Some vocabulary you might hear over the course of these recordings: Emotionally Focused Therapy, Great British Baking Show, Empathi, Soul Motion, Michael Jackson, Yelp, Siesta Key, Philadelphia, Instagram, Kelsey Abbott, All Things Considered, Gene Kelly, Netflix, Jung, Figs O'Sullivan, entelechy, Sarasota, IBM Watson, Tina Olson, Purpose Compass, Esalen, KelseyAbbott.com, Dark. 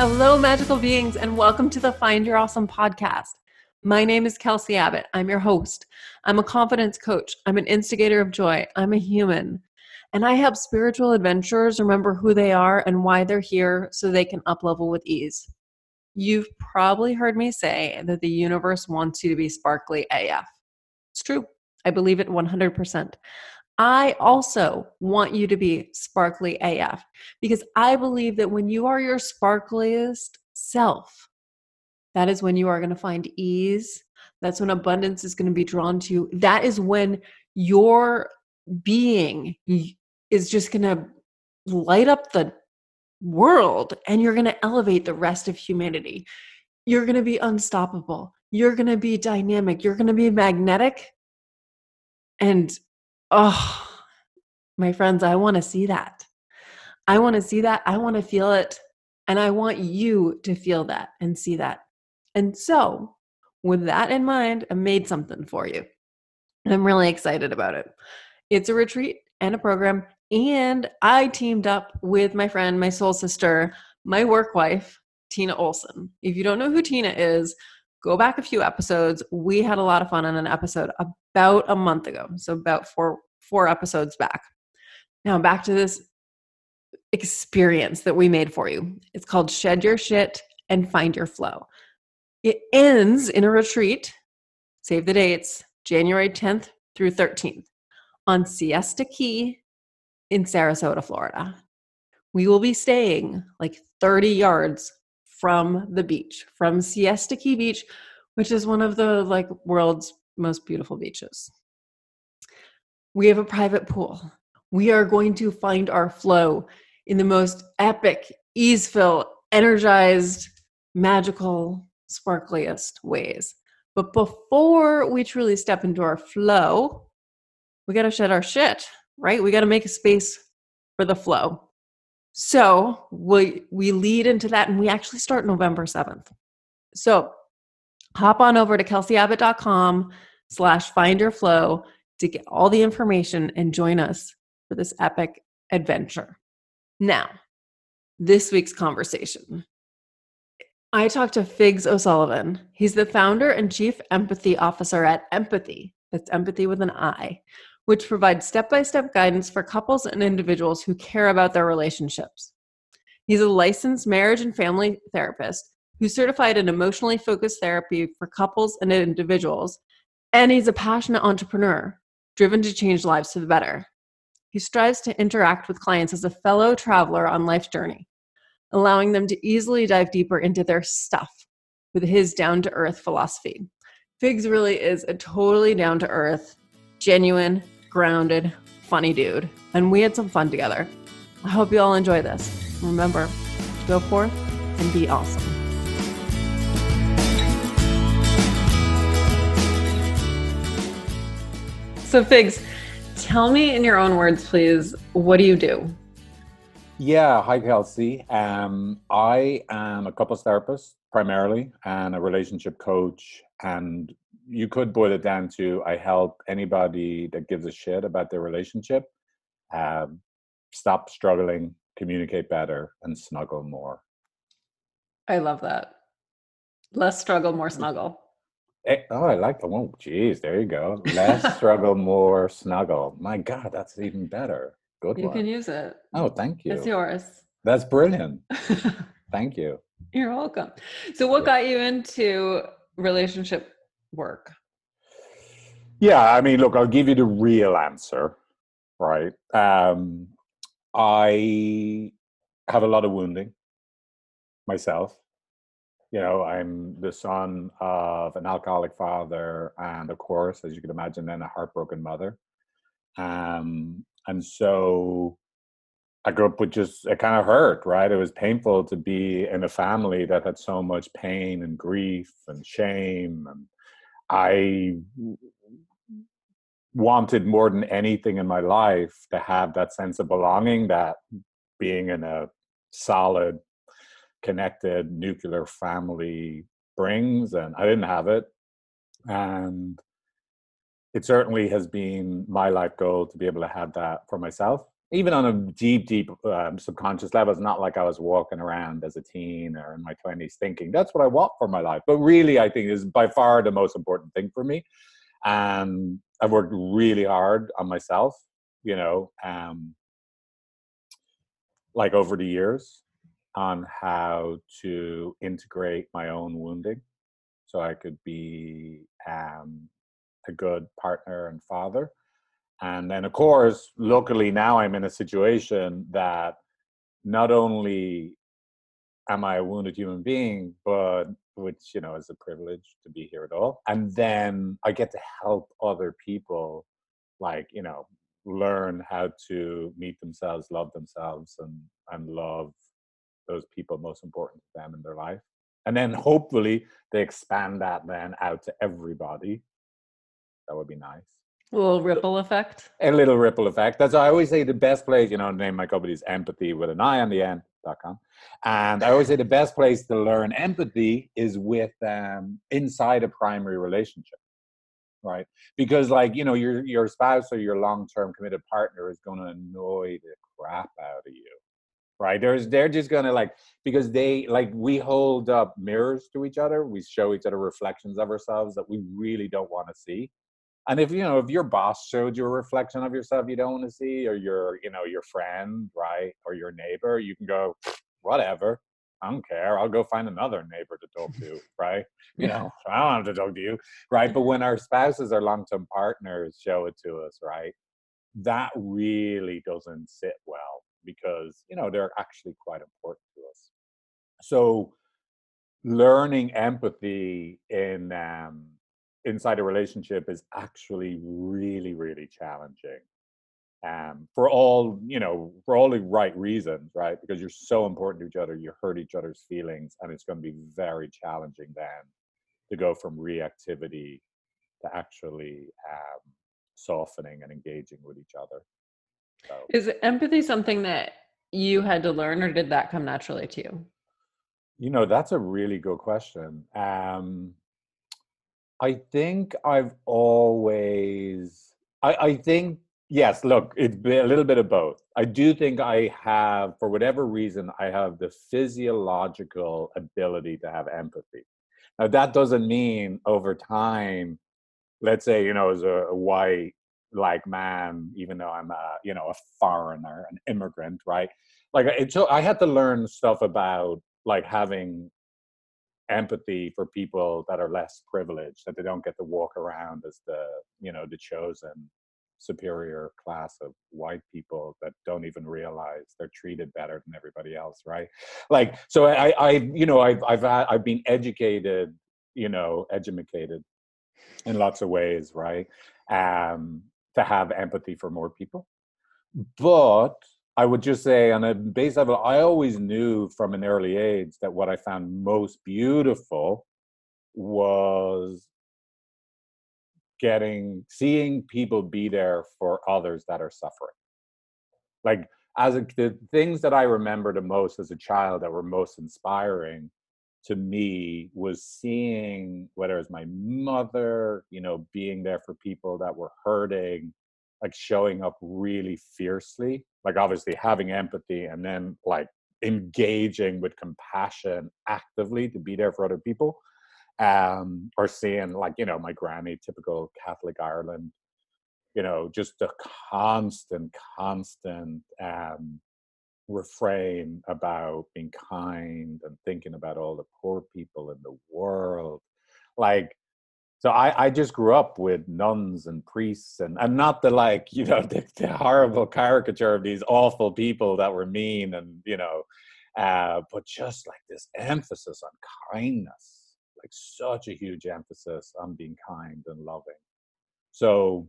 Hello, magical beings, and welcome to the Find Your Awesome podcast. My name is Kelsey Abbott. I'm your host. I'm a confidence coach. I'm an instigator of joy. I'm a human. And I help spiritual adventurers remember who they are and why they're here so they can up-level with ease. You've probably heard me say that the universe wants you to be sparkly AF. It's true. I believe it 100%. I also want you to be sparkly AF because I believe that when you are your sparkliest self, that is when you are going to find ease. That's when abundance is going to be drawn to you. That is when your being is just going to light up the world and you're going to elevate the rest of humanity. You're going to be unstoppable. You're going to be dynamic. You're going to be magnetic. And oh, my friends, I want to see that. I want to see that. I want to feel it. And I want you to feel that and see that. And so with that in mind, I made something for you. And I'm really excited about it. It's a retreat and a program. And I teamed up with my friend, my soul sister, my work wife, Tina Olson. If you don't know who Tina is, go back a few episodes. We had a lot of fun on an episode about a month ago. So about four episodes back. Now back to this experience that we made for you. It's called Shed Your Shit and Find Your Flow. It ends in a retreat. Save the dates, January 10th through 13th on Siesta Key in Sarasota, Florida. We will be staying like 30 yards from the beach, from Siesta Key Beach, which is one of the like world's most beautiful beaches. We have a private pool. We are going to find our flow in the most epic, easeful, energized, magical, sparkliest ways. But before we truly step into our flow, we got to shed our shit, right? We got to make a space for the flow. So we lead into that, and we actually start November 7th. So hop on over to KelseyAbbott.com/find your flow to get all the information and join us for this epic adventure. Now, this week's conversation. I talked to Figs O'Sullivan. He's the founder and chief empathy officer at Empathi. That's empathy with an I, which provides step-by-step guidance for couples and individuals who care about their relationships. He's a licensed marriage and family therapist who's certified in emotionally focused therapy for couples and individuals, and he's a passionate entrepreneur driven to change lives to the better. He strives to interact with clients as a fellow traveler on life's journey, allowing them to easily dive deeper into their stuff with his down-to-earth philosophy. Figs really is a totally down-to-earth, genuine, grounded, funny dude. And we had some fun together. I hope you all enjoy this. Remember, go forth and be awesome. So Figs, tell me in your own words, please, what do you do? Yeah. Hi, Kelsey. I am a couples therapist primarily and a relationship coach. And you could boil it down to I help anybody that gives a shit about their relationship stop struggling, communicate better, and snuggle more. I love that. Less struggle, more snuggle. Oh, I like that one. Geez, there you go. Less struggle, more snuggle. My God, that's even better. Good one. You can use it. Oh, thank you. It's yours. That's brilliant. Thank you. You're welcome. So what got you into relationship work? Yeah, I mean, look, I'll give you the real answer, right? I have a lot of wounding myself. You know, I'm the son of an alcoholic father and, of course, as you can imagine, then a heartbroken mother. And so I grew up with just, it kind of hurt, right? It was painful to be in a family that had so much pain and grief and shame. And I wanted more than anything in my life to have that sense of belonging that being in a solid, connected nuclear family brings. And I didn't have it. And it certainly has been my life goal to be able to have that for myself even on a deep, deep subconscious level, it's not like I was walking around as a teen or in my 20s thinking, that's what I want for my life. But really, I think is by far the most important thing for me. I've worked really hard on myself, you know, like over the years, on how to integrate my own wounding so I could be a good partner and father. And then, of course, luckily now I'm in a situation that not only am I a wounded human being, but which, you know, is a privilege to be here at all. And then I get to help other people, like, you know, learn how to meet themselves, love themselves, and love those people most important to them in their life. And then hopefully they expand that then out to everybody. That would be nice. A little ripple effect. A little ripple effect. That's why I always say the best place, you know, the name of my company is Empathi with an I on the end.com. And I always say the best place to learn empathy is with inside a primary relationship. Right. Because, like, you know, your spouse or your long-term committed partner is gonna annoy the crap out of you. Right. They're just gonna, like, because they, like, we hold up mirrors to each other, we show each other reflections of ourselves that we really don't want to see. And if, you know, if your boss showed you a reflection of yourself you don't want to see, or your, you know, your friend, right, or your neighbor, you can go, whatever, I don't care. I'll go find another neighbor to talk to, right? You know, I don't have to talk to you, right? But when our spouses or long-term partners show it to us, right, that really doesn't sit well because, you know, they're actually quite important to us. So learning empathy in... inside a relationship is actually really, really challenging for all, you know, for all the right reasons, right? Because you're so important to each other, you hurt each other's feelings, and it's going to be very challenging then to go from reactivity to actually softening and engaging with each other. So. Is empathy something that you had to learn, or did that come naturally to you? You know, that's a really good question. I think I've always, I think, yes, look, it's a little bit of both. I do think I have, for whatever reason, I have the physiological ability to have empathy. Now, that doesn't mean over time, let's say, you know, as a white, like, man, even though I'm a, you know, a foreigner, an immigrant, right? Like, so I had to learn stuff about, like, having empathy for people that are less privileged, that they don't get to walk around as the, you know, the chosen superior class of white people that don't even realize they're treated better than everybody else, right? Like, so I you know, I've been educated, you know, edumacated in lots of ways, right? To have empathy for more people. But I would just say on a base level, I always knew from an early age that what I found most beautiful was seeing people be there for others that are suffering. Like, the things that I remember the most as a child that were most inspiring to me was seeing, whether it's my mother, you know, being there for people that were hurting, like showing up really fiercely, like obviously having empathy and then like engaging with compassion actively to be there for other people, or seeing, like, you know, my granny, typical Catholic Ireland, you know, just a constant refrain about being kind and thinking about all the poor people in the world. Like, so I just grew up with nuns and priests, and not the, like, you know, the horrible caricature of these awful people that were mean and, you know, but just like this emphasis on kindness, like such a huge emphasis on being kind and loving. So,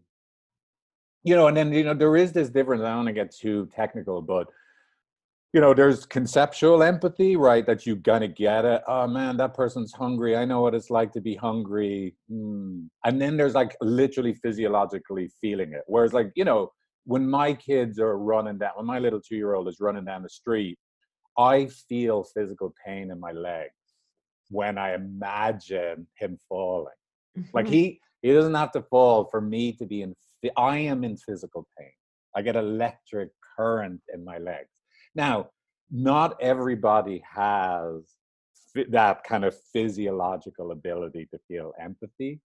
you know, and then, you know, there is this difference. I don't want to get too technical, but, you know, there's conceptual empathy, right? That you gonna get it. Oh man, that person's hungry. I know what it's like to be hungry. And then there's like literally physiologically feeling it. Whereas, like, you know, when my little 2-year-old is running down the street, I feel physical pain in my legs when I imagine him falling. Like he doesn't have to fall for me to be I am in physical pain. I get electric current in my legs. Now, not everybody has that kind of physiological ability to feel empathy.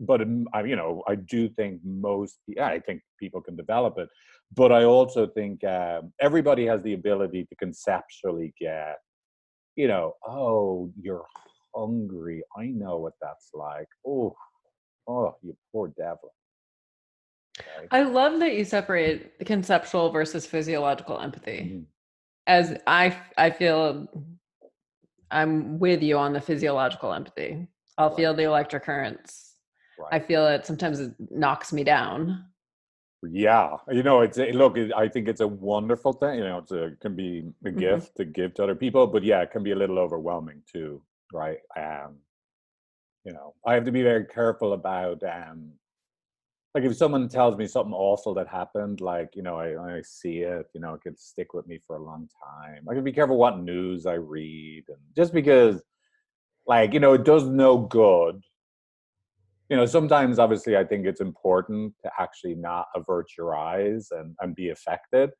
But, you know, I do think I think people can develop it. But I also think everybody has the ability to conceptually get, you know, oh, you're hungry. I know what that's like. Oh, you poor devil. Right? I love that you separate conceptual versus physiological empathy. Mm-hmm. As I feel I'm with you on the physiological empathy. I'll right. feel the electric currents. Right. I feel it. Sometimes it knocks me down. Yeah. You know, I think it's a wonderful thing. You know, it can be a gift to give to other people, but yeah, it can be a little overwhelming too. Right. You know, I have to be very careful about, like if someone tells me something awful that happened, like, you know, I see it, you know, it could stick with me for a long time. I can be careful what news I read, and just because, like, you know, it does no good. You know, sometimes obviously I think it's important to actually not avert your eyes and be affected.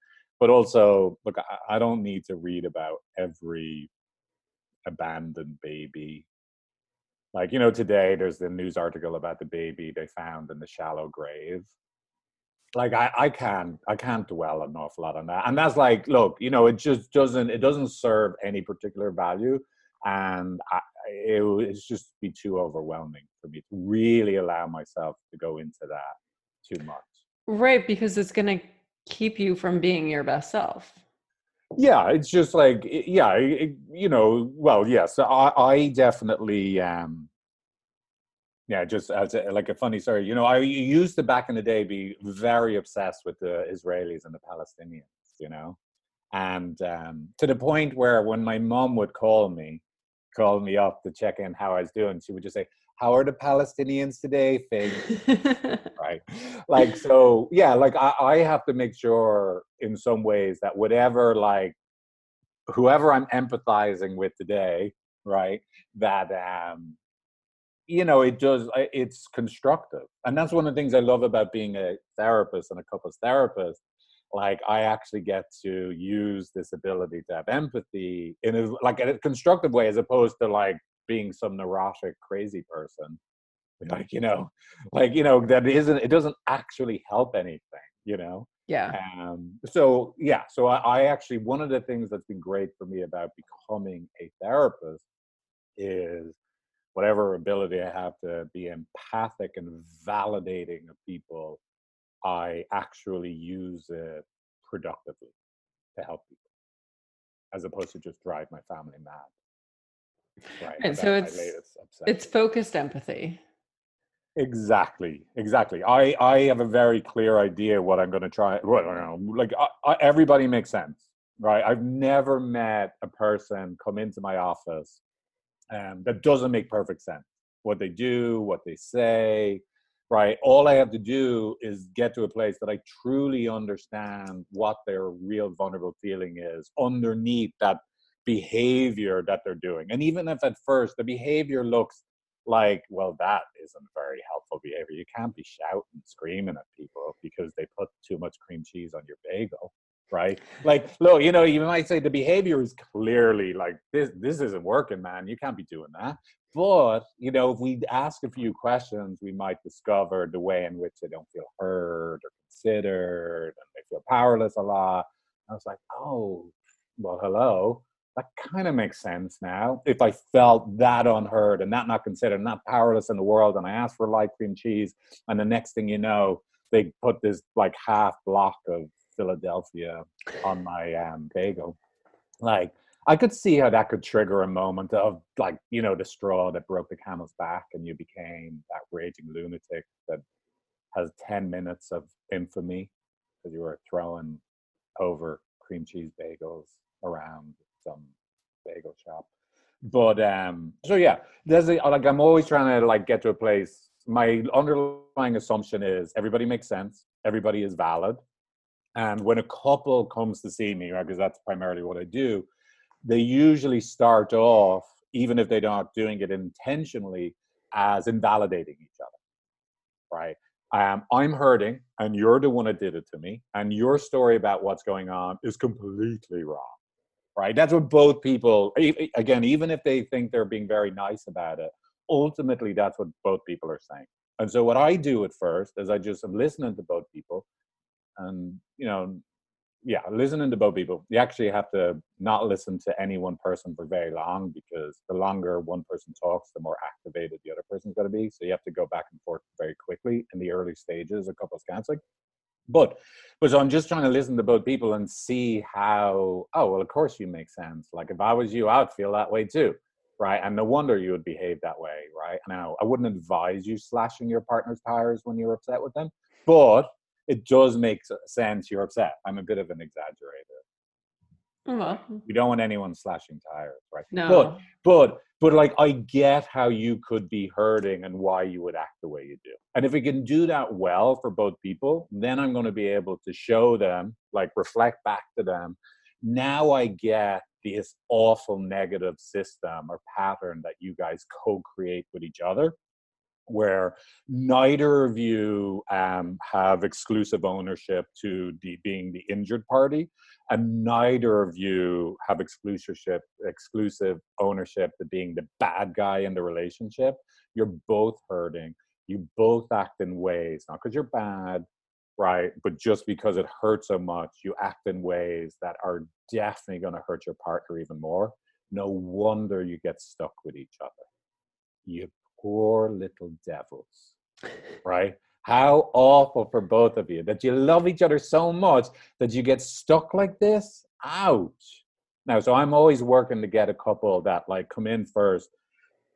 But also, look, I don't need to read about every abandoned baby. Like, you know, today there's the news article about the baby they found in the shallow grave. Like, I can't dwell an awful lot on that. And that's like, look, you know, it doesn't serve any particular value. And it's just be too overwhelming for me to really allow myself to go into that too much. Right, because it's going to keep you from being your best self. Yeah, it's just like, yeah, you know, well, yes, yeah, so I definitely, yeah, just as a funny story, you know, I used to back in the day be very obsessed with the Israelis and the Palestinians, you know, and to the point where when my mom would call me up to check in how I was doing, she would just say, "How are the Palestinians today, Figs?" Right? Like, so, yeah, like I have to make sure in some ways that whatever, like, whoever I'm empathizing with today, right, that, you know, it's constructive. And that's one of the things I love about being a therapist and a couples therapist. Like, I actually get to use this ability to have empathy in a constructive way, as opposed to, like, being some neurotic, crazy person. Like, you know, that it doesn't actually help anything, you know? Yeah. So I actually, one of the things that's been great for me about becoming a therapist is whatever ability I have to be empathic and validating of people, I actually use it productively to help people, as opposed to just drive my family mad. Right. And so it's focused empathy. Exactly. I have a very clear idea what I'm going to try. Like, everybody makes sense, right? I've never met a person come into my office that doesn't make perfect sense. What they do, what they say. Right. All I have to do is get to a place that I truly understand what their real vulnerable feeling is underneath that behavior that they're doing. And even if at first the behavior looks like, well, that isn't very helpful behavior. You can't be shouting and screaming at people because they put too much cream cheese on your bagel. Right. Like, look, you know, you might say the behavior is clearly like this isn't working, man. You can't be doing that. But, you know, if we ask a few questions, we might discover the way in which they don't feel heard or considered, and they feel powerless a lot. I was like, oh, well, hello. That kind of makes sense now. If I felt that unheard and that not considered and not powerless in the world, and I asked for light cream cheese, and the next thing you know, they put this like half block of Philadelphia on my bagel. Like, I could see how that could trigger a moment of, like, you know, the straw that broke the camel's back, and you became that raging lunatic that has 10 minutes of infamy because you were throwing over cream cheese bagels around some bagel shop. But so yeah, like, I'm always trying to, like, get to a place. My underlying assumption is everybody makes sense, everybody is valid, and when a couple comes to see me, right, because that's primarily what I do. They usually start off, even if they're not doing it intentionally, as invalidating each other, right? I'm hurting and you're the one that did it to me. And your story about what's going on is completely wrong, right? That's what both people, again, even if they think they're being very nice about it, ultimately that's what both people are saying. And so what I do at first is I just am listening to both people and, you know, yeah, listening to both people. You actually have to not listen to any one person for very long, because the longer one person talks, the more activated the other person's going to be. So you have to go back and forth very quickly in the early stages of couples counseling. But so I'm just trying to listen to both people and see how, oh, well, of course you make sense. Like if I was you, I would feel that way too, right? And no wonder you would behave that way, right? Now, I wouldn't advise you slashing your partner's tires when you're upset with them, but it does make sense you're upset. I'm a bit of an exaggerator. Well, you don't want anyone slashing tires, right? No. But like, I get how you could be hurting and why you would act the way you do. And if we can do that well for both people, then I'm going to be able to show them, like reflect back to them. Now I get this awful negative system or pattern that you guys co-create with each other, where neither of you have exclusive ownership to being the injured party, and neither of you have exclusive ownership to being the bad guy in the relationship. You're both hurting. You both act in ways, not because you're bad, right? But just because it hurts so much, you act in ways that are definitely going to hurt your partner even more. No wonder you get stuck with each other. You poor little devils, right? How awful for both of you that you love each other so much that you get stuck like this. Ouch. Now, so I'm always working to get a couple that like come in first,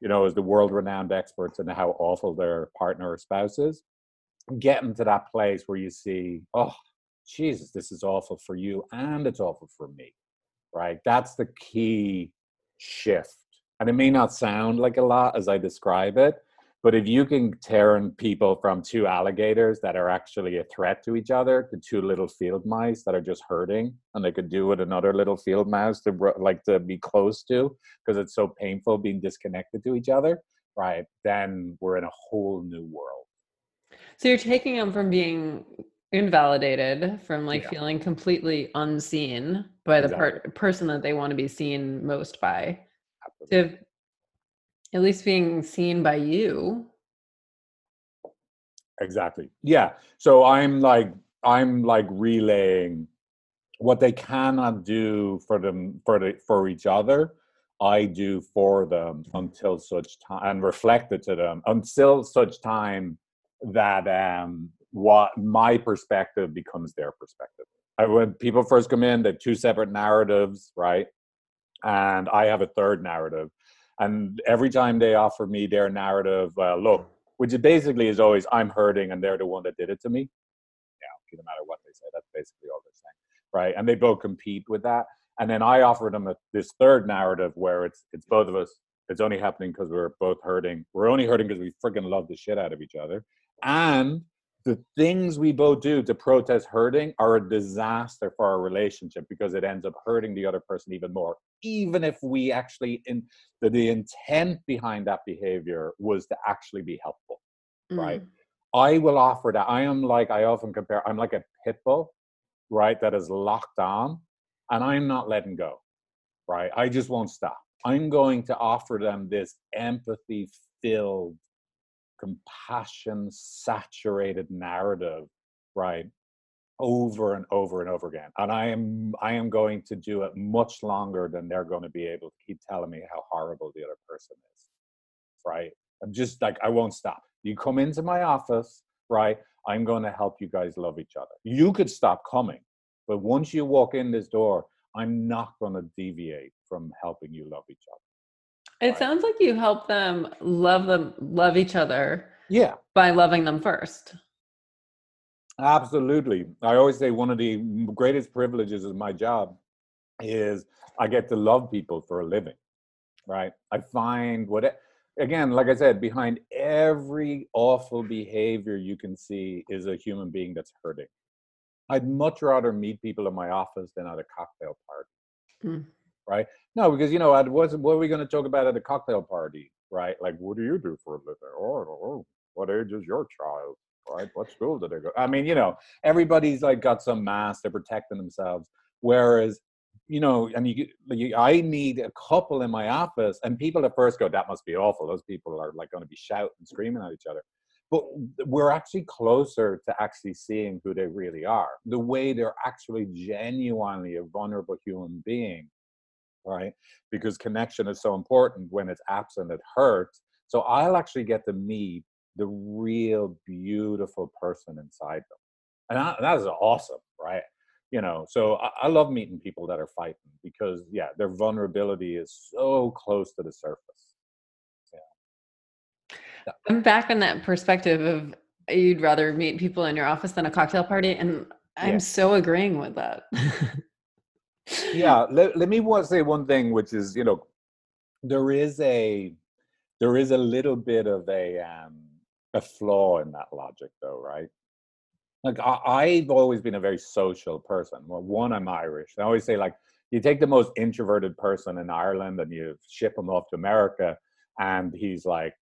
you know, as the world-renowned experts in how awful their partner or spouse is, get them to that place where you see, oh, Jesus, this is awful for you and it's awful for me, right? That's the key shift. And it may not sound like a lot as I describe it, but if you can turn people from two alligators that are actually a threat to each other to two little field mice that are just hurting, and they could do with another little field mouse to like to be close to because it's so painful being disconnected to each other, right? Then we're in a whole new world. So you're taking them from being invalidated, from like feeling completely unseen by the person that they want to be seen most by. To at least being seen by you. Exactly. Yeah. So I'm like relaying what they cannot do for them, for each other. I do for them until such time, and reflect it to them until such time that what my perspective becomes their perspective. When people first come in, they have two separate narratives, right? And I have a third narrative. And every time they offer me their narrative, look, which basically is always, I'm hurting and they're the one that did it to me. Yeah, no matter what they say, that's basically all they're saying, right? And they both compete with that. And then I offer them this third narrative where it's both of us. It's only happening because we're both hurting. We're only hurting because we freaking love the shit out of each other. And the things we both do to protest hurting are a disaster for our relationship because it ends up hurting the other person even more. Even if we actually, the intent behind that behavior was to actually be helpful, right? I will offer that. I often compare, I'm like a pit bull, right? That is locked on and I'm not letting go, right? I just won't stop. I'm going to offer them this empathy-filled, compassion-saturated narrative, right, over and over and over again. And I am going to do it much longer than they're going to be able to keep telling me how horrible the other person is, right? I'm just like, I won't stop. You come into my office, right, I'm going to help you guys love each other. You could stop coming, but once you walk in this door, I'm not going to deviate from helping you love each other. It sounds like you help them love each other. Yeah. By loving them first. Absolutely. I always say one of the greatest privileges of my job is I get to love people for a living, right? I find again, like I said, behind every awful behavior you can see is a human being that's hurting. I'd much rather meet people in my office than at a cocktail party. Right? No, because, you know, what are we going to talk about at a cocktail party, right? Like, what do you do for a living? Oh, what age is your child? right? What school did I go? I mean, you know, everybody's like got some mask, they're protecting themselves. Whereas, you know, and I need a couple in my office, and people at first go, that must be awful. Those people are like going to be shouting and screaming at each other. But we're actually closer to actually seeing who they really are, the way they're actually genuinely a vulnerable human being, right? Because connection is so important. When it's absent, it hurts. So I'll actually get to meet the real beautiful person inside them. And that is awesome, right? You know, so I love meeting people that are fighting because, yeah, their vulnerability is so close to the surface. Yeah. I'm back on that perspective of you'd rather meet people in your office than a cocktail party. And I'm so agreeing with that. Yeah. Let me say one thing, which is, you know, there is a little bit of a flaw in that logic though, right? Like I've always been a very social person. Well, one, I'm Irish. I always say, like, you take the most introverted person in Ireland and you ship him off to America, and he's like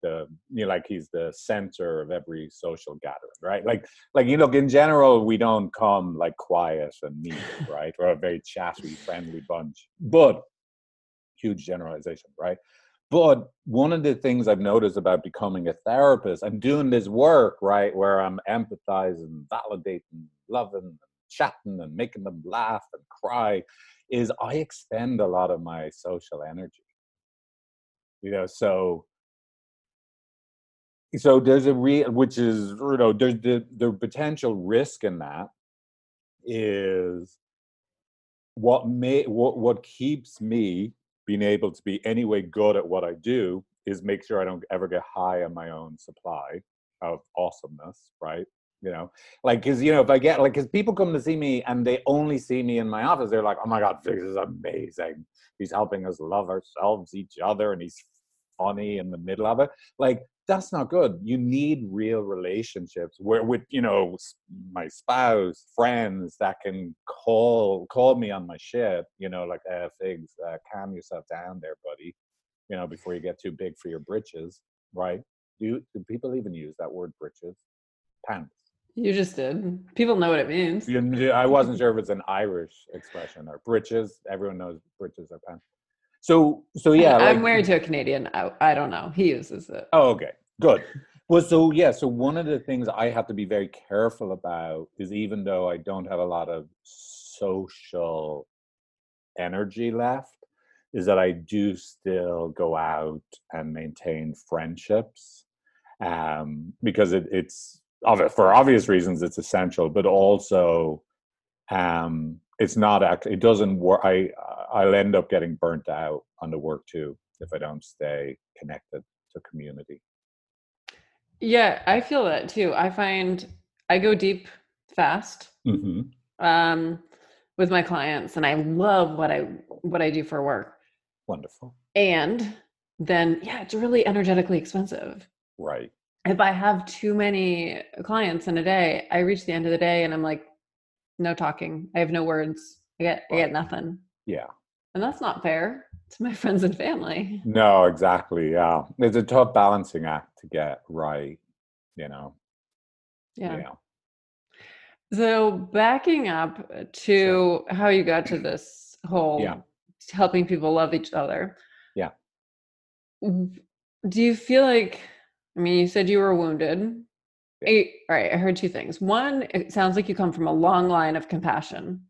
he's the center of every social gathering, right? Like you look, in general, we don't come like quiet and neat, right? We're a very chatty, friendly bunch. But huge generalization, right? But one of the things I've noticed about becoming a therapist, I'm doing this work, right, where I'm empathizing, validating, loving, chatting, and making them laugh and cry, is I expend a lot of my social energy. You know, so there's a real, which is, you know, the potential risk in that is what keeps me being able to be anyway good at what I do is make sure I don't ever get high on my own supply of awesomeness, right? You know, like, cause, you know, if I get like, cause people come to see me and they only see me in my office, they're like, oh my God, Figs is amazing. He's helping us love ourselves, each other, and he's funny in the middle of it. Like, that's not good. You need real relationships where with, you know, my spouse, friends that can call me on my shit, you know, like, Figs, calm yourself down there, buddy, you know, before you get too big for your britches, right? Do people even use that word, britches? Pants. You just did. People know what it means. I wasn't sure if it's an Irish expression or britches. Everyone knows britches are pants. So yeah. I'm married to a Canadian. I don't know. He uses it. Oh, okay. Good. Well, so yeah. So one of the things I have to be very careful about is, even though I don't have a lot of social energy left, is that I do still go out and maintain friendships, because it's for obvious reasons it's essential, but also it's not actually, it doesn't work. I'll end up getting burnt out on the work too if I don't stay connected to community. Yeah, I feel that too. I find I go deep fast with my clients, and I love what I do for work. Wonderful. And then it's really energetically expensive. Right. If I have too many clients in a day, I reach the end of the day and I'm like, no talking. I have no words. I get nothing. Yeah. And that's not fair to my friends and family. No, exactly. Yeah. It's a tough balancing act to get right, you know? Yeah. You know. So backing up to how you got to this whole helping people love each other. Yeah. Do you feel like, I mean, you said you were wounded. Yeah. All right, I heard two things. One, it sounds like you come from a long line of compassion.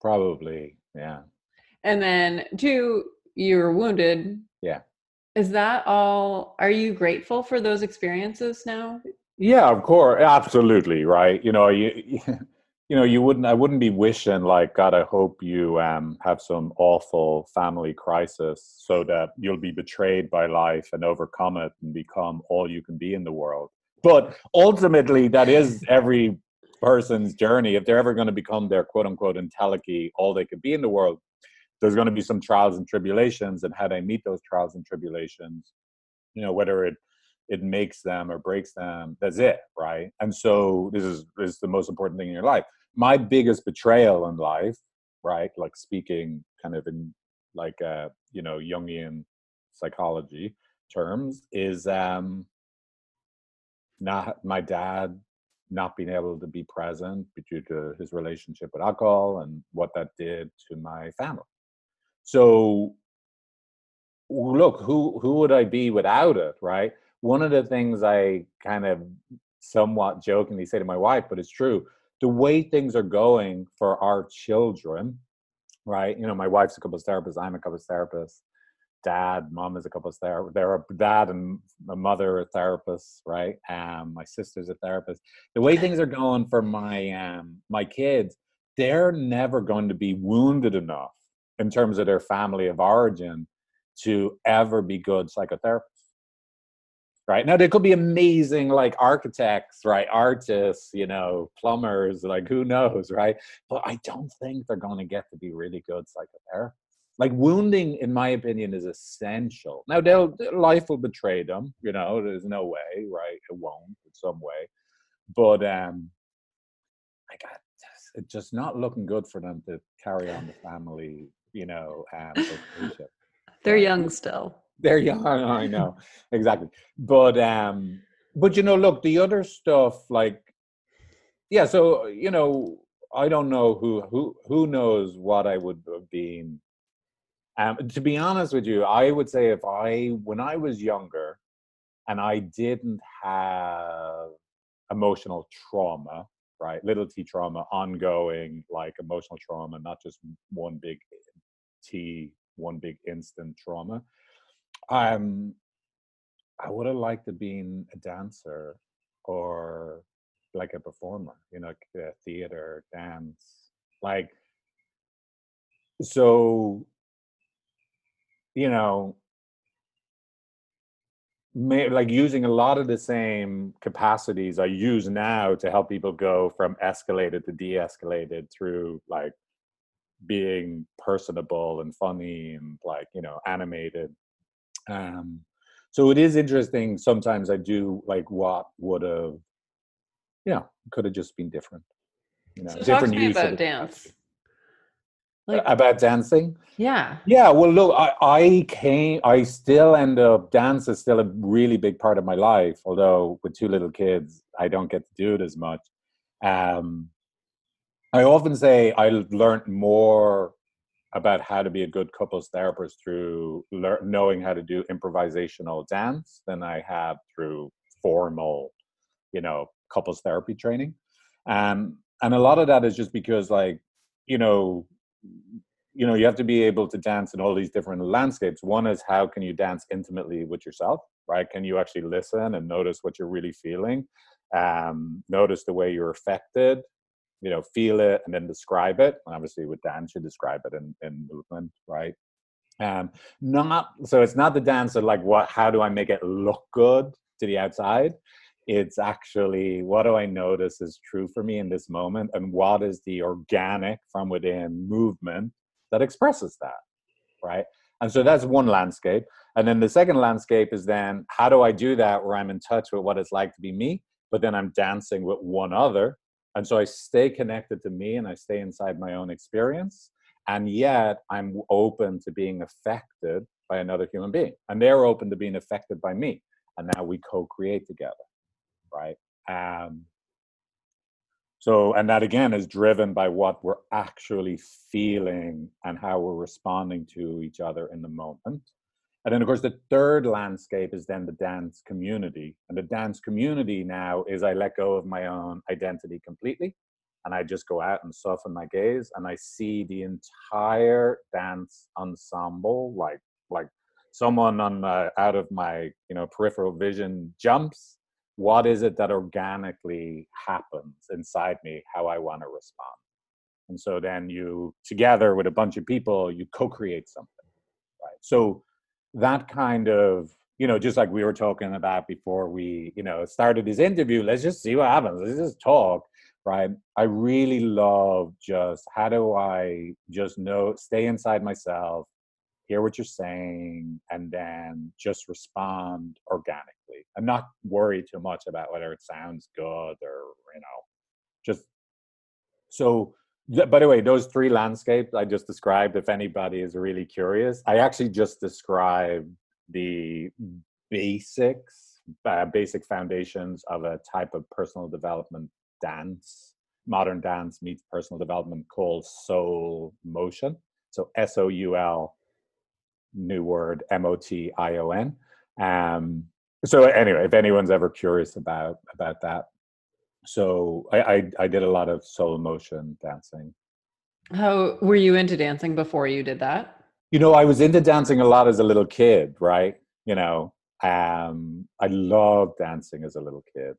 Probably, yeah. And then two, you were wounded. Yeah. Is that all? Are you grateful for those experiences now? Yeah, of course. Absolutely, right? You know, I wouldn't be wishing, like, God, I hope you have some awful family crisis so that you'll be betrayed by life and overcome it and become all you can be in the world. But ultimately, that is every person's journey. If they're ever going to become their quote unquote entelechy, all they can be in the world, there's going to be some trials and tribulations, and how they meet those trials and tribulations, you know, whether it makes them or breaks them, that's it, right? And so this is the most important thing in your life. My biggest betrayal in life, right, like speaking kind of in like, you know, Jungian psychology terms, is not my dad not being able to be present due to his relationship with alcohol and what that did to my family. So look, who would I be without it, right? One of the things I kind of somewhat jokingly say to my wife, but it's true, the way things are going for our children, right? You know, my wife's a couples therapist, I'm a couples therapist, mom is a couples therapist, dad and my mother are therapists, right? My sister's a therapist. The way things are going for my my kids, they're never going to be wounded enough in terms of their family of origin to ever be good psychotherapists, right? Now, they could be amazing, like, architects, right? Artists, you know, plumbers, like, who knows, right? But I don't think they're going to get to be really good psychotherapists. Like, wounding, in my opinion, is essential. Now, life will betray them, you know, there's no way, right? It won't in some way. But it's just not looking good for them to carry on the family, you know, relationship. They're young still. They're young, I know, exactly. But you know, look, the other stuff, like, yeah. So, you know, I don't know who knows what I would have been. To be honest with you, I would say when I was younger, and I didn't have emotional trauma, right? Little T trauma, ongoing, like emotional trauma, not just one big T, one big instant trauma. I would have liked to been a dancer or like a performer, you know, theater, dance, like, so, you know, like using a lot of the same capacities I use now to help people go from escalated to de-escalated through like being personable and funny and like, you know, animated. So it is interesting. Sometimes I do like what would have, you know, could have just been different, you know, so different use about dance. Like, about dancing? Yeah. Yeah. Well, look, I still end up, dance is still a really big part of my life. Although with two little kids, I don't get to do it as much. I often say I learned more about how to be a good couples therapist through knowing how to do improvisational dance than I have through formal, you know, couples therapy training. And a lot of that is just because, like, you know, you have to be able to dance in all these different landscapes. One is, how can you dance intimately with yourself, right? Can you actually listen and notice what you're really feeling? Notice the way you're affected, you know, feel it and then describe it. And obviously with dance, you describe it in movement, right? So it's not the dance of like, how do I make it look good to the outside? It's actually, what do I notice is true for me in this moment? And what is the organic from within movement that expresses that, right? And so that's one landscape. And then the second landscape is then, how do I do that where I'm in touch with what it's like to be me, but then I'm dancing with one other? And so I stay connected to me and I stay inside my own experience. And yet I'm open to being affected by another human being. And they're open to being affected by me. And now we co-create together, right? And that again is driven by what we're actually feeling and how we're responding to each other in the moment. And then, of course, the third landscape is then the dance community. And the dance community now is, I let go of my own identity completely. And I just go out and soften my gaze. And I see the entire dance ensemble, like someone out of my, you know, peripheral vision jumps. What is it that organically happens inside me? How I want to respond. And so then you, together with a bunch of people, you co-create something, right? So that kind of, you know, just like we were talking about before we, you know, started this interview, let's just see what happens. Let's just talk, right? I really love just, how do I just know, stay inside myself, hear what you're saying, and then just respond organically. I'm not worried too much about whether it sounds good or, you know, just so. By the way, those three landscapes I just described, if anybody is really curious, I actually just described the basic foundations of a type of personal development dance, modern dance meets personal development called Soul Motion. So S-O-U-L, new word, M-O-T-I-O-N. So anyway, if anyone's ever curious about that. So I did a lot of Soul Motion dancing. How were you into dancing before you did that? You know, I was into dancing a lot as a little kid, right? You know, I loved dancing as a little kid.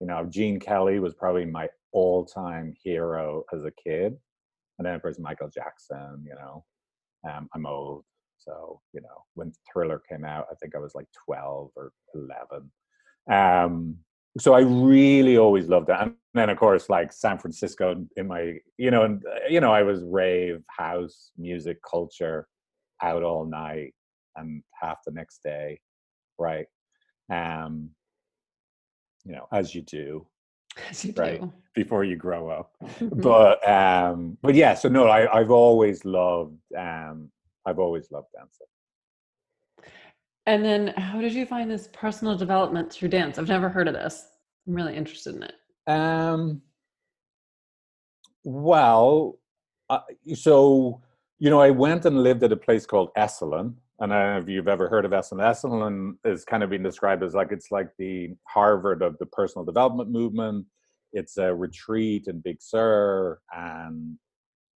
You know, Gene Kelly was probably my all-time hero as a kid. And then, of course, Michael Jackson, you know. I'm old, so, you know, when Thriller came out, I think I was like 12 or 11. So I really always loved that. And then, of course, like San Francisco in my, you know, and, you know, I was rave, house, music, culture, out all night and half the next day, right? You know, as you do, right? Before you grow up. But yeah, so no, I've always loved dancing. And then how did you find this personal development through dance? I've never heard of this. I'm really interested in it. Well, so, you know, I went and lived at a place called Esalen. And I don't know if you've ever heard of Esalen. Esalen is kind of being described as like, it's like the Harvard of the personal development movement. It's a retreat in Big Sur. And,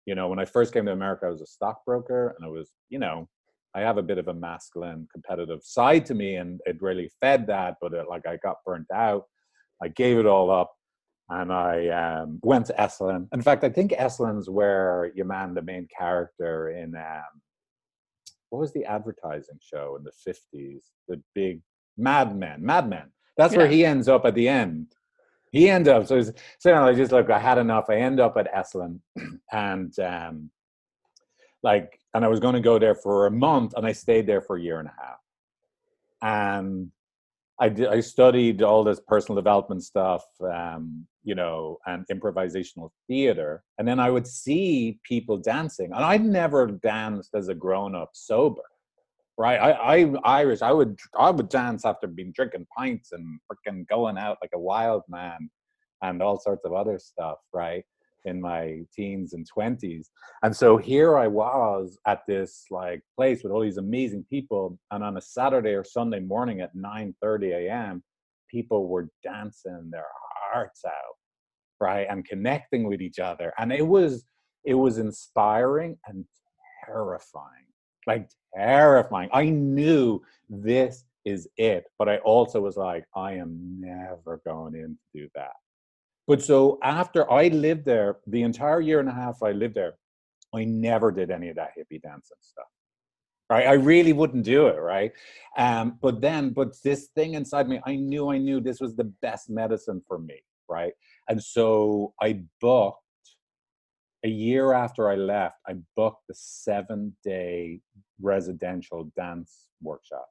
you know, when I first came to America, I was a stockbroker, and I was, you know, I have a bit of a masculine competitive side to me, and it really fed that, but it, like, I got burnt out. I gave it all up, and I went to Esalen. In fact, I think Esalen's where Yaman, the main character in, what was the advertising show in the 50s? The big Mad Men. That's where he ends up at the end. He ends up, so I just like, I had enough. I end up at Esalen, and and I was going to go there for a month, and I stayed there for a year and a half. And I studied all this personal development stuff, you know, and improvisational theater. And then I would see people dancing, and I'd never danced as a grown-up sober, right? Irish, I would dance after being drinking pints and freaking going out like a wild man and all sorts of other stuff, right? In my teens and 20s. And so here I was at this like place with all these amazing people, and on a Saturday or Sunday morning at 9:30 a.m. people were dancing their hearts out, right, and connecting with each other. And it was inspiring and terrifying. I knew this is it, but I also was like, I am never going in to do that. But so after I lived there, the entire year and a half I lived there, I never did any of that hippie dancing stuff, right? I really wouldn't do it, right? But this thing inside me, I knew this was the best medicine for me, right? And so I booked, a year after I left, I booked the 7-day residential dance workshop.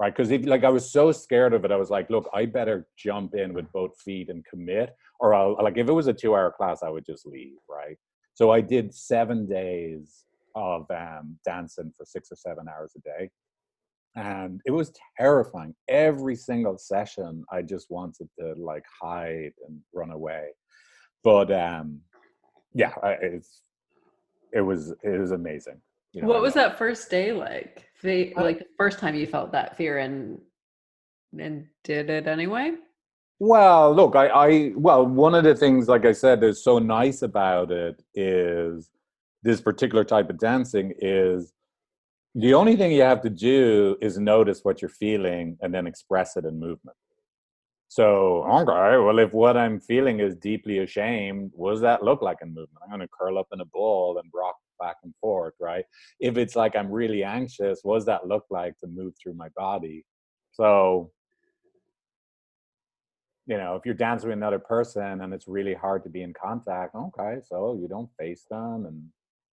Right, because I was so scared of it, I was like, look, I better jump in with both feet and commit, or I'll, like, if it was a 2-hour class, I would just leave, right? So I did 7 days of dancing for 6 or 7 hours a day, and it was terrifying. Every single session, I just wanted to like hide and run away. But it was amazing. You know, what was that first day like? The first time you felt that fear and did it anyway? Well, look, I one of the things, like I said, that's so nice about it is this particular type of dancing is the only thing you have to do is notice what you're feeling and then express it in movement. So, okay, well, if what I'm feeling is deeply ashamed, what does that look like in movement? I'm going to curl up in a ball and rock back and forth, right? If it's like I'm really anxious, what does that look like to move through my body? So, you know, if you're dancing with another person and it's really hard to be in contact, okay, so you don't face them and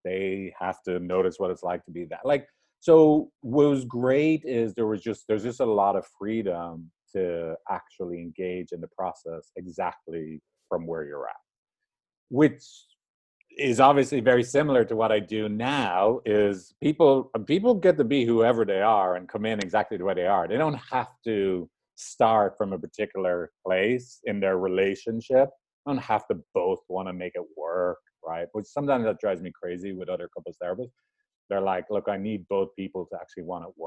they have to notice what it's like to be that. Like, so what was great is there's just a lot of freedom to actually engage in the process exactly from where you're at, which is obviously very similar to what I do now. Is people get to be whoever they are and come in exactly the way they are. They don't have to start from a particular place in their relationship I don't have to both want to make it work, right? Which sometimes that drives me crazy with other couples therapists. They're like, look, I need both people to actually want it to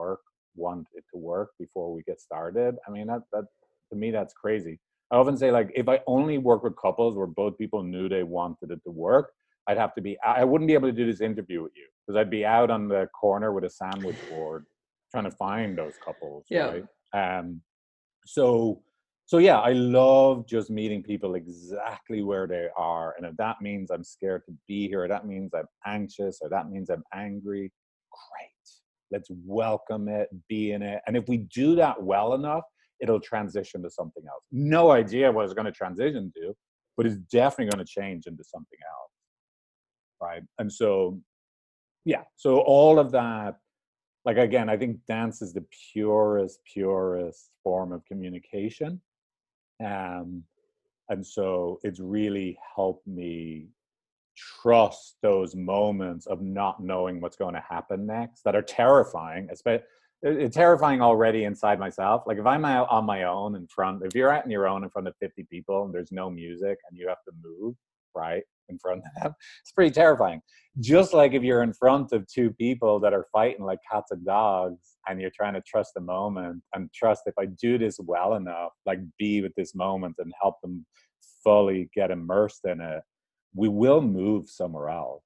work before we get started. I mean, that to me, that's crazy. I often say, like, if I only work with couples where both people knew they wanted it to work, I wouldn't be able to do this interview with you, because I'd be out on the corner with a sandwich board trying to find those couples. Yeah. Right? So yeah, I love just meeting people exactly where they are. And if that means I'm scared to be here, or that means I'm anxious, or that means I'm angry, great. Let's welcome it, be in it. And if we do that well enough, it'll transition to something else. No idea what it's going to transition to, but it's definitely going to change into something else. Right. And so, yeah. So all of that, like, again, I think dance is the purest form of communication. And so it's really helped me trust those moments of not knowing what's going to happen next that are terrifying, especially terrifying already inside myself. Like, if I'm out on my own if you're out on your own in front of 50 people and there's no music and you have to move, right, in front of them, it's pretty terrifying. Just like if you're in front of two people that are fighting like cats and dogs and you're trying to trust the moment and trust, if I do this well enough, like be with this moment and help them fully get immersed in it, we will move somewhere else,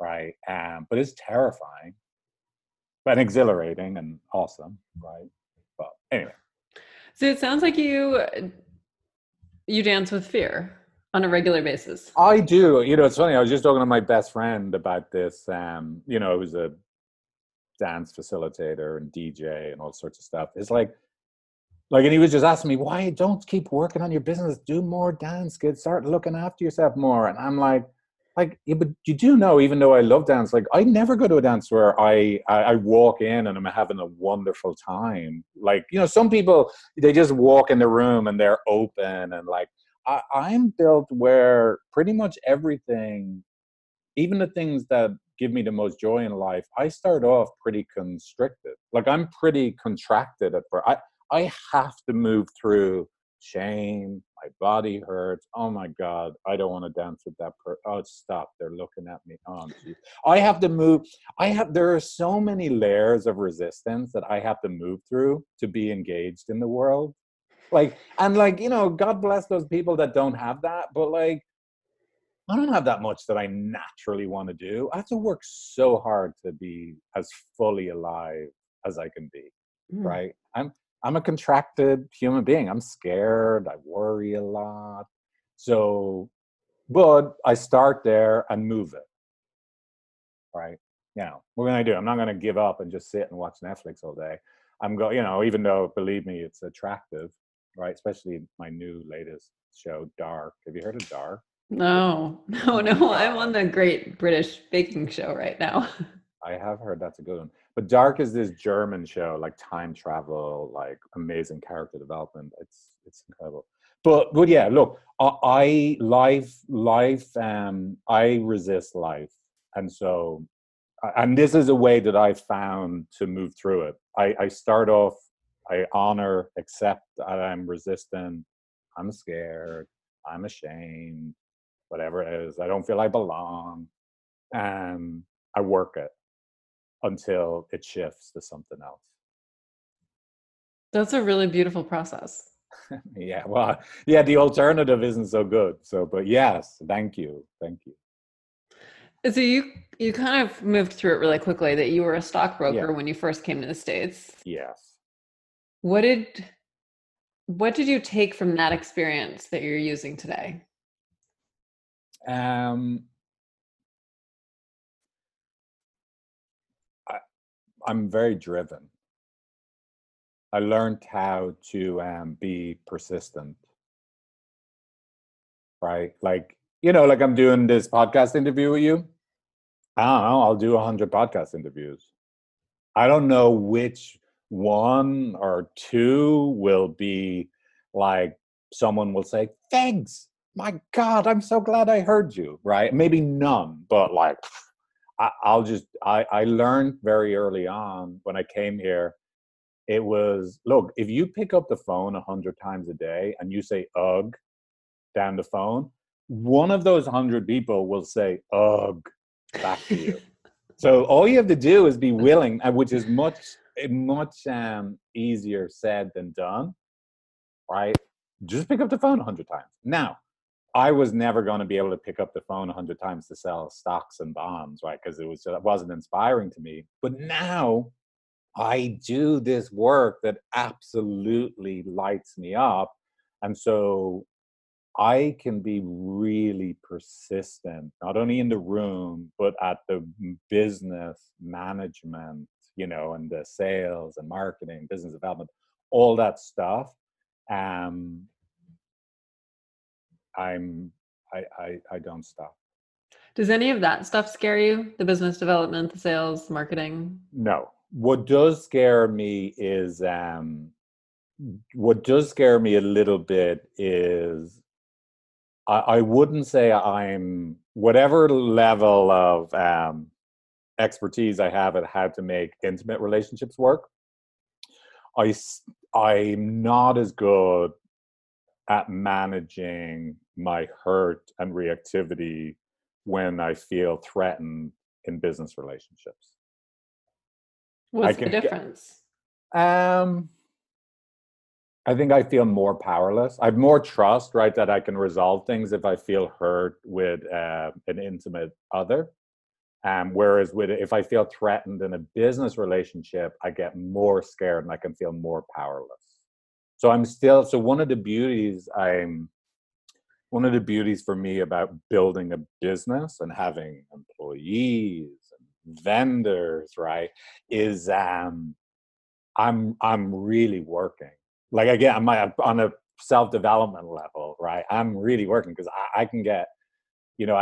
right? But it's terrifying and exhilarating and awesome, right? But anyway. So it sounds like you dance with fear on a regular basis. I do. You know, it's funny. I was just talking to my best friend about this. You know, who's a dance facilitator and DJ and all sorts of stuff. It's like, and he was just asking me, why don't keep working on your business? Do more dance, kids. Start looking after yourself more. And I'm like, yeah, but you do know, even though I love dance, like, I never go to a dance where I walk in and I'm having a wonderful time. Like, you know, some people, they just walk in the room and they're open and like, I'm built where pretty much everything, even the things that give me the most joy in life, I start off pretty constricted. Like, I'm pretty contracted at first. I have to move through shame. My body hurts. Oh my God, I don't want to dance with that person. Oh, stop. They're looking at me. Oh, geez. I have to move. There are so many layers of resistance that I have to move through to be engaged in the world. Like, and like, you know, God bless those people that don't have that, but like, I don't have that much that I naturally want to do. I have to work so hard to be as fully alive as I can be, right? I'm a contracted human being. I'm scared. I worry a lot. So, but I start there and move it, right? You know, what can I do? I'm not going to give up and just sit and watch Netflix all day. I'm going, you know, even though, believe me, it's attractive. Right, especially my new latest show, Dark. Have you heard of Dark? No. I'm on the Great British Baking Show right now. I have heard that's a good one. But Dark is this German show, like time travel, like amazing character development. It's incredible. But yeah, look, I resist life, and so, and this is a way that I found to move through it. I start off. I honor, accept that I'm resistant, I'm scared, I'm ashamed, whatever it is. I don't feel I belong. I work it until it shifts to something else. That's a really beautiful process. Yeah, well, yeah, the alternative isn't so good. So, but yes, thank you. So you kind of moved through it really quickly, that you were a stockbroker when you first came to the States. Yes. What did you take from that experience that you're using today? I'm very driven. I learned how to be persistent, right? Like, you know, like I'm doing this podcast interview with you. I don't know, I'll do 100 podcast interviews. I don't know which one or two will be like, someone will say, "Figs, my God, I'm so glad I heard you," right? Maybe none, but like, I learned very early on when I came here, it was, look, if you pick up the phone 100 times a day and you say, ugh, down the phone, one of those 100 people will say, ugh, back to you. So all you have to do is be willing, which is much easier said than done, right? Just pick up the phone 100 times. Now, I was never going to be able to pick up the phone 100 times to sell stocks and bonds, right? Because it wasn't inspiring to me. But now I do this work that absolutely lights me up. And so I can be really persistent, not only in the room, but at the business management, you know, and the sales and marketing, business development, all that stuff. I don't stop. Does any of that stuff scare you? The business development, the sales, marketing? No. What does scare me is, what does scare me a little bit is, I wouldn't say I'm, whatever level of expertise I have at how to make intimate relationships work, I'm not as good at managing my hurt and reactivity when I feel threatened in business relationships. What's the difference? I think I feel more powerless. I have more trust, right, that I can resolve things if I feel hurt with an intimate other. Whereas if I feel threatened in a business relationship, I get more scared and I can feel more powerless. So one of the beauties for me about building a business and having employees and vendors, right, is I'm really working. Like, again, on a self-development level, right? I'm really working because I can get, you know,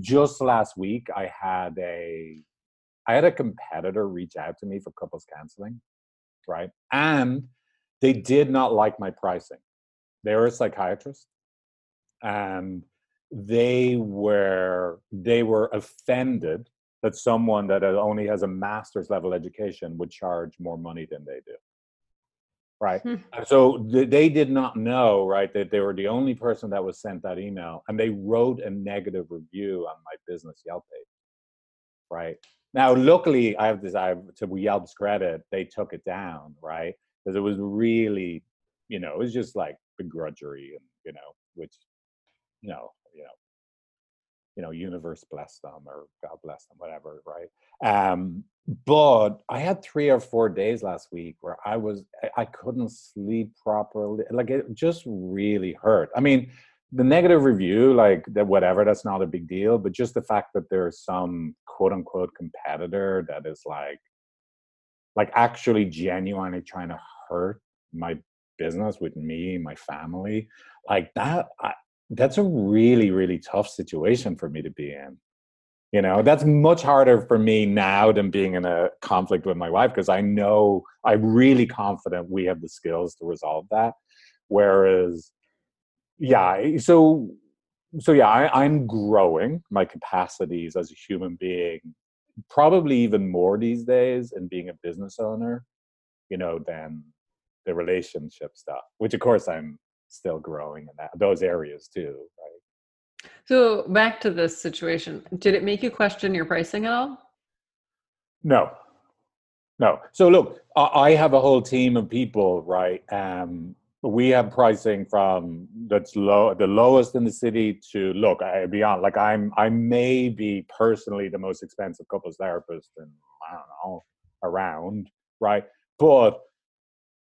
just last week I had a competitor reach out to me for couples counseling, right? And they did not like my pricing. They were a psychiatrist, and they were offended that someone that only has a master's level education would charge more money than they do. Right. So they did not know, right, that they were the only person that was sent that email, and they wrote a negative review on my business Yelp page. Right. Now, luckily, to Yelp's credit, they took it down, right? Because it was really, you know, it was just like begrudgery, and, you know, which, you know, universe bless them or God bless them, whatever, right? But I had 3 or 4 days last week where I couldn't sleep properly. Like, it just really hurt. I mean, the negative review, like, that, whatever, that's not a big deal. But just the fact that there's some quote unquote competitor that is like actually genuinely trying to hurt my business with me, my family, like that, that's a really, really tough situation for me to be in. You know, that's much harder for me now than being in a conflict with my wife, because I know, I'm really confident we have the skills to resolve that. Whereas, yeah, so yeah, I'm growing my capacities as a human being, probably even more these days in being a business owner, you know, than the relationship stuff, which of course I'm still growing in those areas too, right? So back to this situation, did it make you question your pricing at all? No. So look, I have a whole team of people, right? We have pricing from that's low, the lowest in the city to, look, beyond. Like, I may be personally the most expensive couples therapist in, I don't know, around, right? But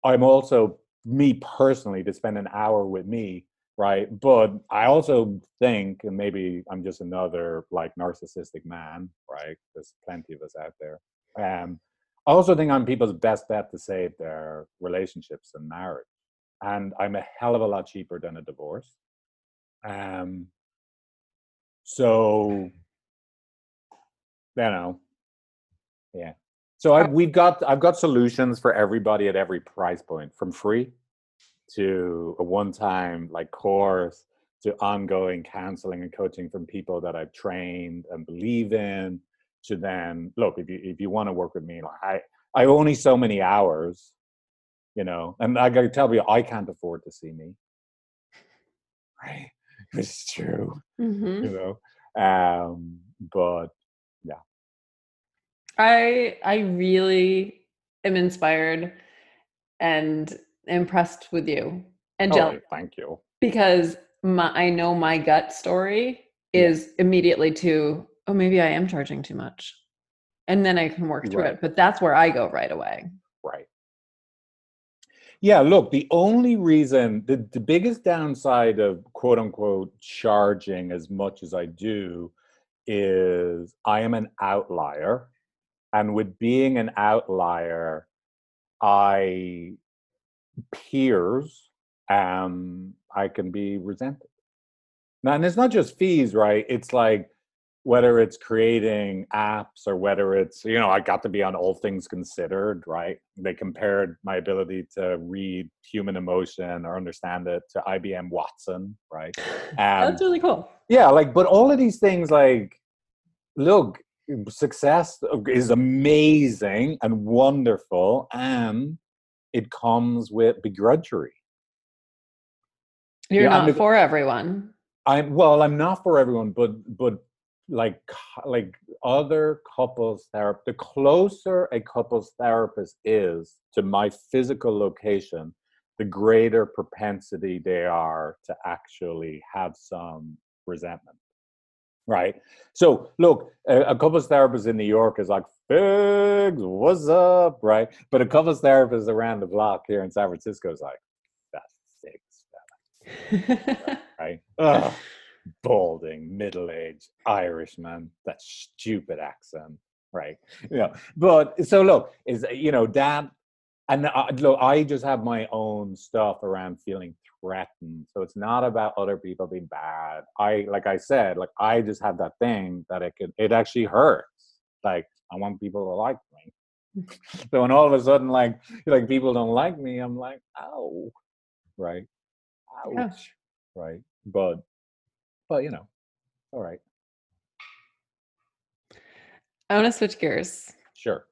I'm also, me personally, to spend an hour with me, right? But I also think, and maybe I'm just another like narcissistic man, right? There's plenty of us out there. I also think I'm people's best bet to save their relationships and marriage. And I'm a hell of a lot cheaper than a divorce. So, you know, yeah. So I've got solutions for everybody at every price point, from free to a one-time like course to ongoing counseling and coaching from people that I've trained and believe in, to then, look, if you want to work with me, like, I only so many hours, you know, and I gotta tell you, I can't afford to see me, way, which is true, you know. But yeah, I really am inspired and impressed with you and Jill. Oh, thank you. Because I know my gut story is immediately to, oh, maybe I am charging too much. And then I can work through it. But that's where I go right away. Right. Yeah, look, the only reason, the biggest downside of quote unquote charging as much as I do is I am an outlier. And with being an outlier, I can be resented. Now, and it's not just fees, right? It's like, whether it's creating apps or whether it's, you know, I got to be on All Things Considered, right? They compared my ability to read human emotion or understand it to IBM Watson, right? That's really cool. Yeah, like, but all of these things, like, look, success is amazing and wonderful, and it comes with begrudgery. You're not for everyone. I'm not for everyone, but like other couples therapy, the closer a couples therapist is to my physical location, the greater propensity they are to actually have some resentment, right? So look, a couples therapist in New York is like, Figs, what's up, right? But a couples therapist around the block here in San Francisco is like, that's Figs, right? Ugh. Balding, middle-aged Irishman, that stupid accent, right? You know, but so look, is, you know, that, and look, I just have my own stuff around feeling threatened. So it's not about other people being bad. I just have that thing that it actually hurts. Like, I want people to like me. So when all of a sudden, like people don't like me, I'm like, ow, right? Ouch, yeah. Right? But, you know, all right. I want to switch gears. Sure.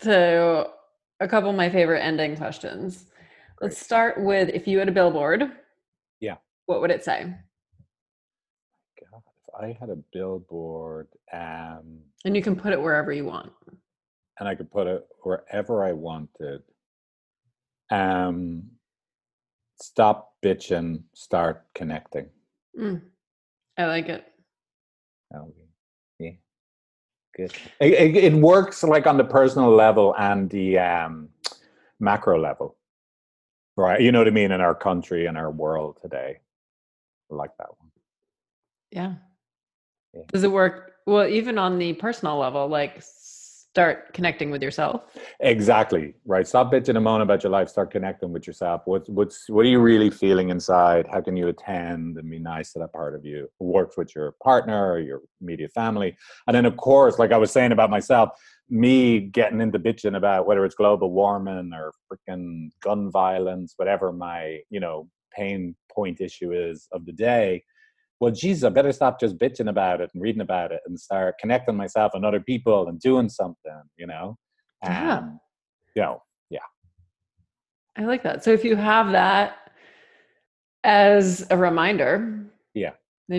So a couple of my favorite ending questions. Great. Let's start with, if you had a billboard. Yeah. What would it say? God, if I had a billboard. And you can put it wherever you want. And I could put it wherever I wanted. Stop bitching, start connecting. Mm. I like it. Oh, yeah, good. It works like on the personal level and the macro level, right? You know what I mean? In our country and our world today, I like that one. Yeah. Does it work? Well, even on the personal level, like start connecting with yourself. Exactly, right? Stop bitching and moaning about your life. Start connecting with yourself. What are you really feeling inside? How can you attend and be nice to that part of you? Work with your partner or your immediate family. And then, of course, like I was saying about myself, me getting into bitching about whether it's global warming or freaking gun violence, whatever my, you know, pain point issue is of the day. Well, geez, I better stop just bitching about it and reading about it and start connecting myself and other people and doing something, you know? Yeah. I like that. So if you have that as a reminder, then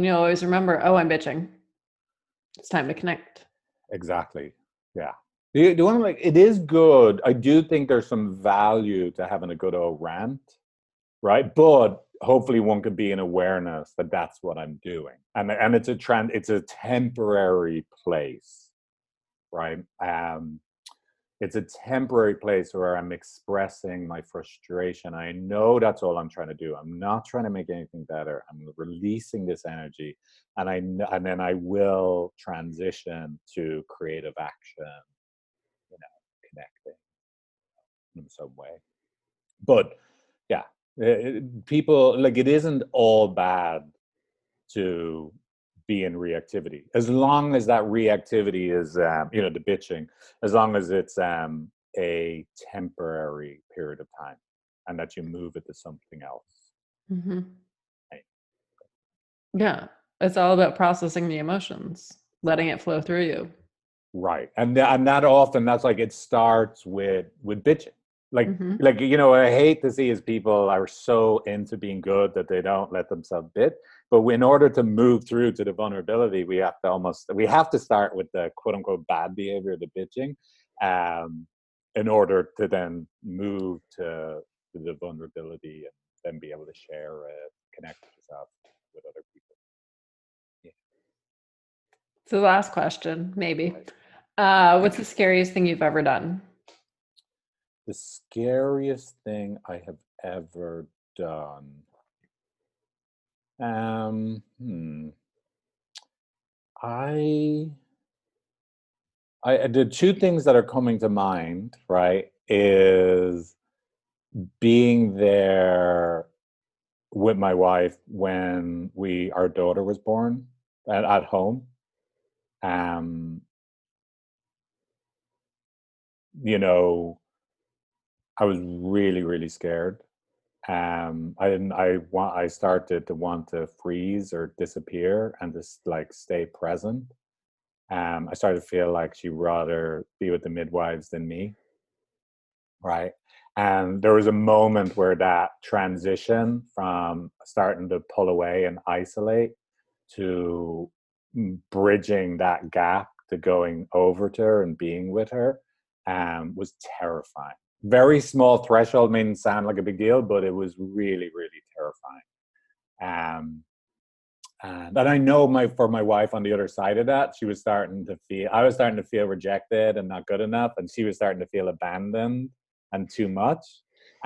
you'll always remember, oh, I'm bitching. It's time to connect. Exactly. Yeah. The one, like, it is good. I do think there's some value to having a good old rant, right? But hopefully one could be an awareness that that's what I'm doing. And it's a trend, it's a temporary place, right? It's a temporary place where I'm expressing my frustration. I know that's all I'm trying to do. I'm not trying to make anything better. I'm releasing this energy, and then I will transition to creative action, you know, connecting in some way. But yeah. People, like, it isn't all bad to be in reactivity, as long as that reactivity is, you know, the bitching, as long as it's a temporary period of time and that you move it to something else. Mm-hmm. Right. Yeah, it's all about processing the emotions, letting it flow through you. Right. And that often, that's like, it starts with bitching. Like, you know, I hate to see is people are so into being good that they don't let themselves bit. But in order to move through to the vulnerability, we have to start with the quote unquote bad behavior, the bitching, in order to then move to the vulnerability and then be able to share, connect yourself with other people. Yeah. So the last question, maybe, what's the scariest thing you've ever done? The scariest thing I have ever done. I the two things that are coming to mind, right, is being there with my wife when our daughter was born at home. You know, I was really, really scared. I started to want to freeze or disappear and just like stay present. I started to feel like she'd rather be with the midwives than me, right? And there was a moment where that transition from starting to pull away and isolate to bridging that gap to going over to her and being with her was terrifying. Very small threshold, made it sound like a big deal, but it was really, really terrifying. And I know for my wife on the other side of that, I was starting to feel rejected and not good enough, and she was starting to feel abandoned and too much.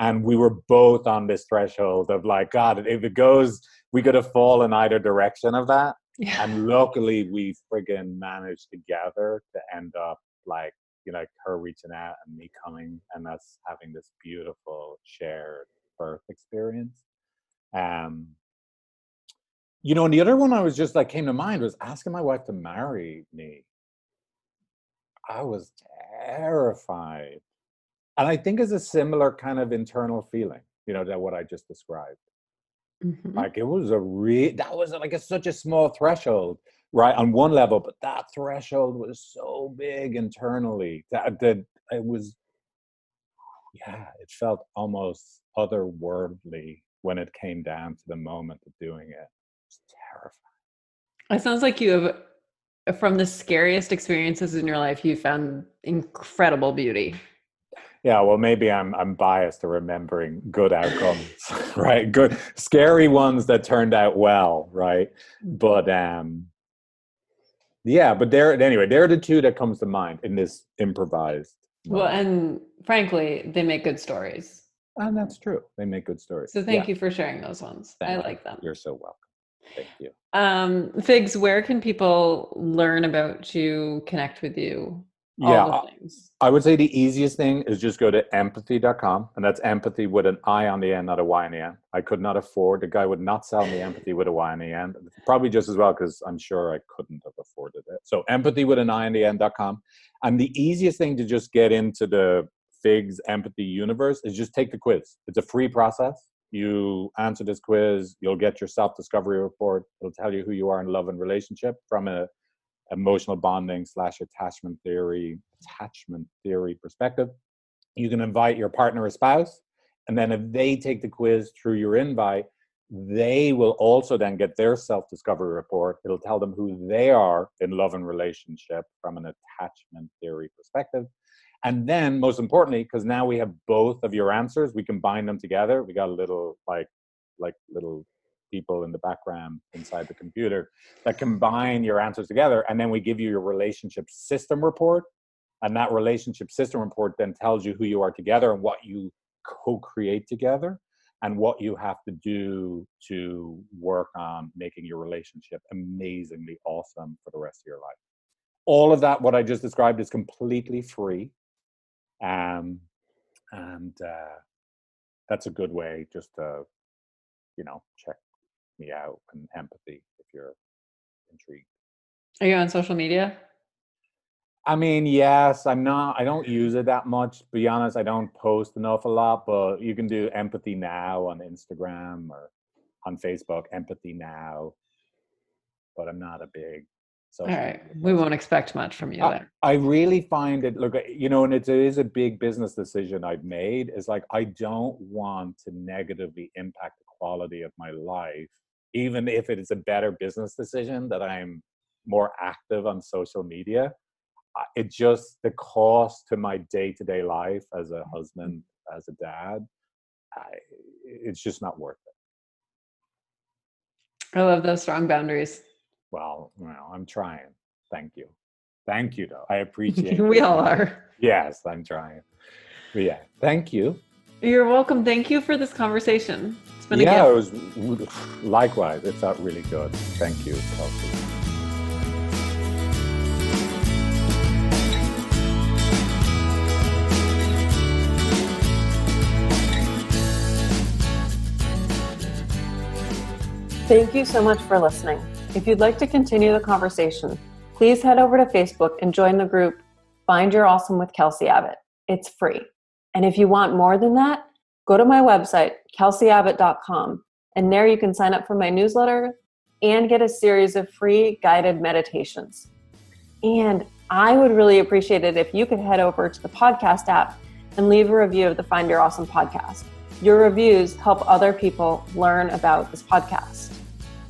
And we were both on this threshold of like, God, if it goes, we could have fallen either direction of that. Yeah. And luckily we friggin' managed together to end up like, you know, her reaching out and me coming and us having this beautiful shared birth experience. You know, and the other one I was just like came to mind was asking my wife to marry me. I was terrified. And I think it's a similar kind of internal feeling, you know, that what I just described. Mm-hmm. Like it was such a small threshold, right, on one level, but that threshold was so big internally that it was, yeah, it felt almost otherworldly when it came down to the moment of doing it. It's terrifying. It sounds like you have, from the scariest experiences in your life, you found incredible beauty. Yeah, well, maybe I'm biased to remembering good outcomes, right? Good, scary ones that turned out well, right? But they're the two that comes to mind in this improvised moment. Well, and frankly, they make good stories. And that's true. They make good stories. So thank you for sharing those ones. I like them. You're so welcome. Thank you. Figs, where can people learn about you, connect with you? I would say the easiest thing is just go to Empathi.com, and that's Empathi with an I on the end, not a Y on the end. I could not afford, the guy would not sell me Empathi with a Y on the end, probably just as well, because I'm sure I couldn't have afforded it. So Empathi with an I on the end.com. And the easiest thing to just get into the Figs Empathi universe is just take the quiz. It's a free process. You answer this quiz, you'll get your self-discovery report. It'll tell you who you are in love and relationship from a emotional bonding / attachment theory perspective. You can invite your partner or spouse, and then if they take the quiz through your invite, they will also then get their self-discovery report. It'll tell them who they are in love and relationship from an attachment theory perspective. And then most importantly, because now we have both of your answers, we combine them together. We got a little like little people in the background inside the computer that combine your answers together, and then we give you your relationship system report, and that relationship system report then tells you who you are together and what you co-create together and what you have to do to work on making your relationship amazingly awesome for the rest of your life. All of that, what I just described, is completely free, and that's a good way just to, you know, check me out and Empathi if you're intrigued. Are you on social media? I mean, yes, I'm not. I don't use it that much. To be honest, I don't post an awful lot, but you can do Empathi Now on Instagram or on Facebook, Empathi Now. But I'm not a big So all right, we won't expect much from you there. I really find it, look, you know, and it is a big business decision I've made. It's like, I don't want to negatively impact the quality of my life, even if it is a better business decision that I'm more active on social media. It just, the cost to my day-to-day life as a husband, as a dad, it's just not worth it. I love those strong boundaries. Well, you know, I'm trying. Thank you though. I appreciate it. We all are. Yes, I'm trying. But yeah, thank you. You're welcome. Thank you for this conversation. It's been a gift. Yeah, it was likewise. It felt really good. Thank you, Kelsey. Thank you so much for listening. If you'd like to continue the conversation, please head over to Facebook and join the group Find Your Awesome with Kelsey Abbott. It's free. And if you want more than that, go to my website, KelseyAbbott.com, and there you can sign up for my newsletter and get a series of free guided meditations. And I would really appreciate it if you could head over to the podcast app and leave a review of the Find Your Awesome podcast. Your reviews help other people learn about this podcast.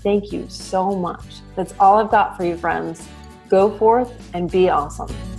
Thank you so much. That's all I've got for you, friends. Go forth and be awesome.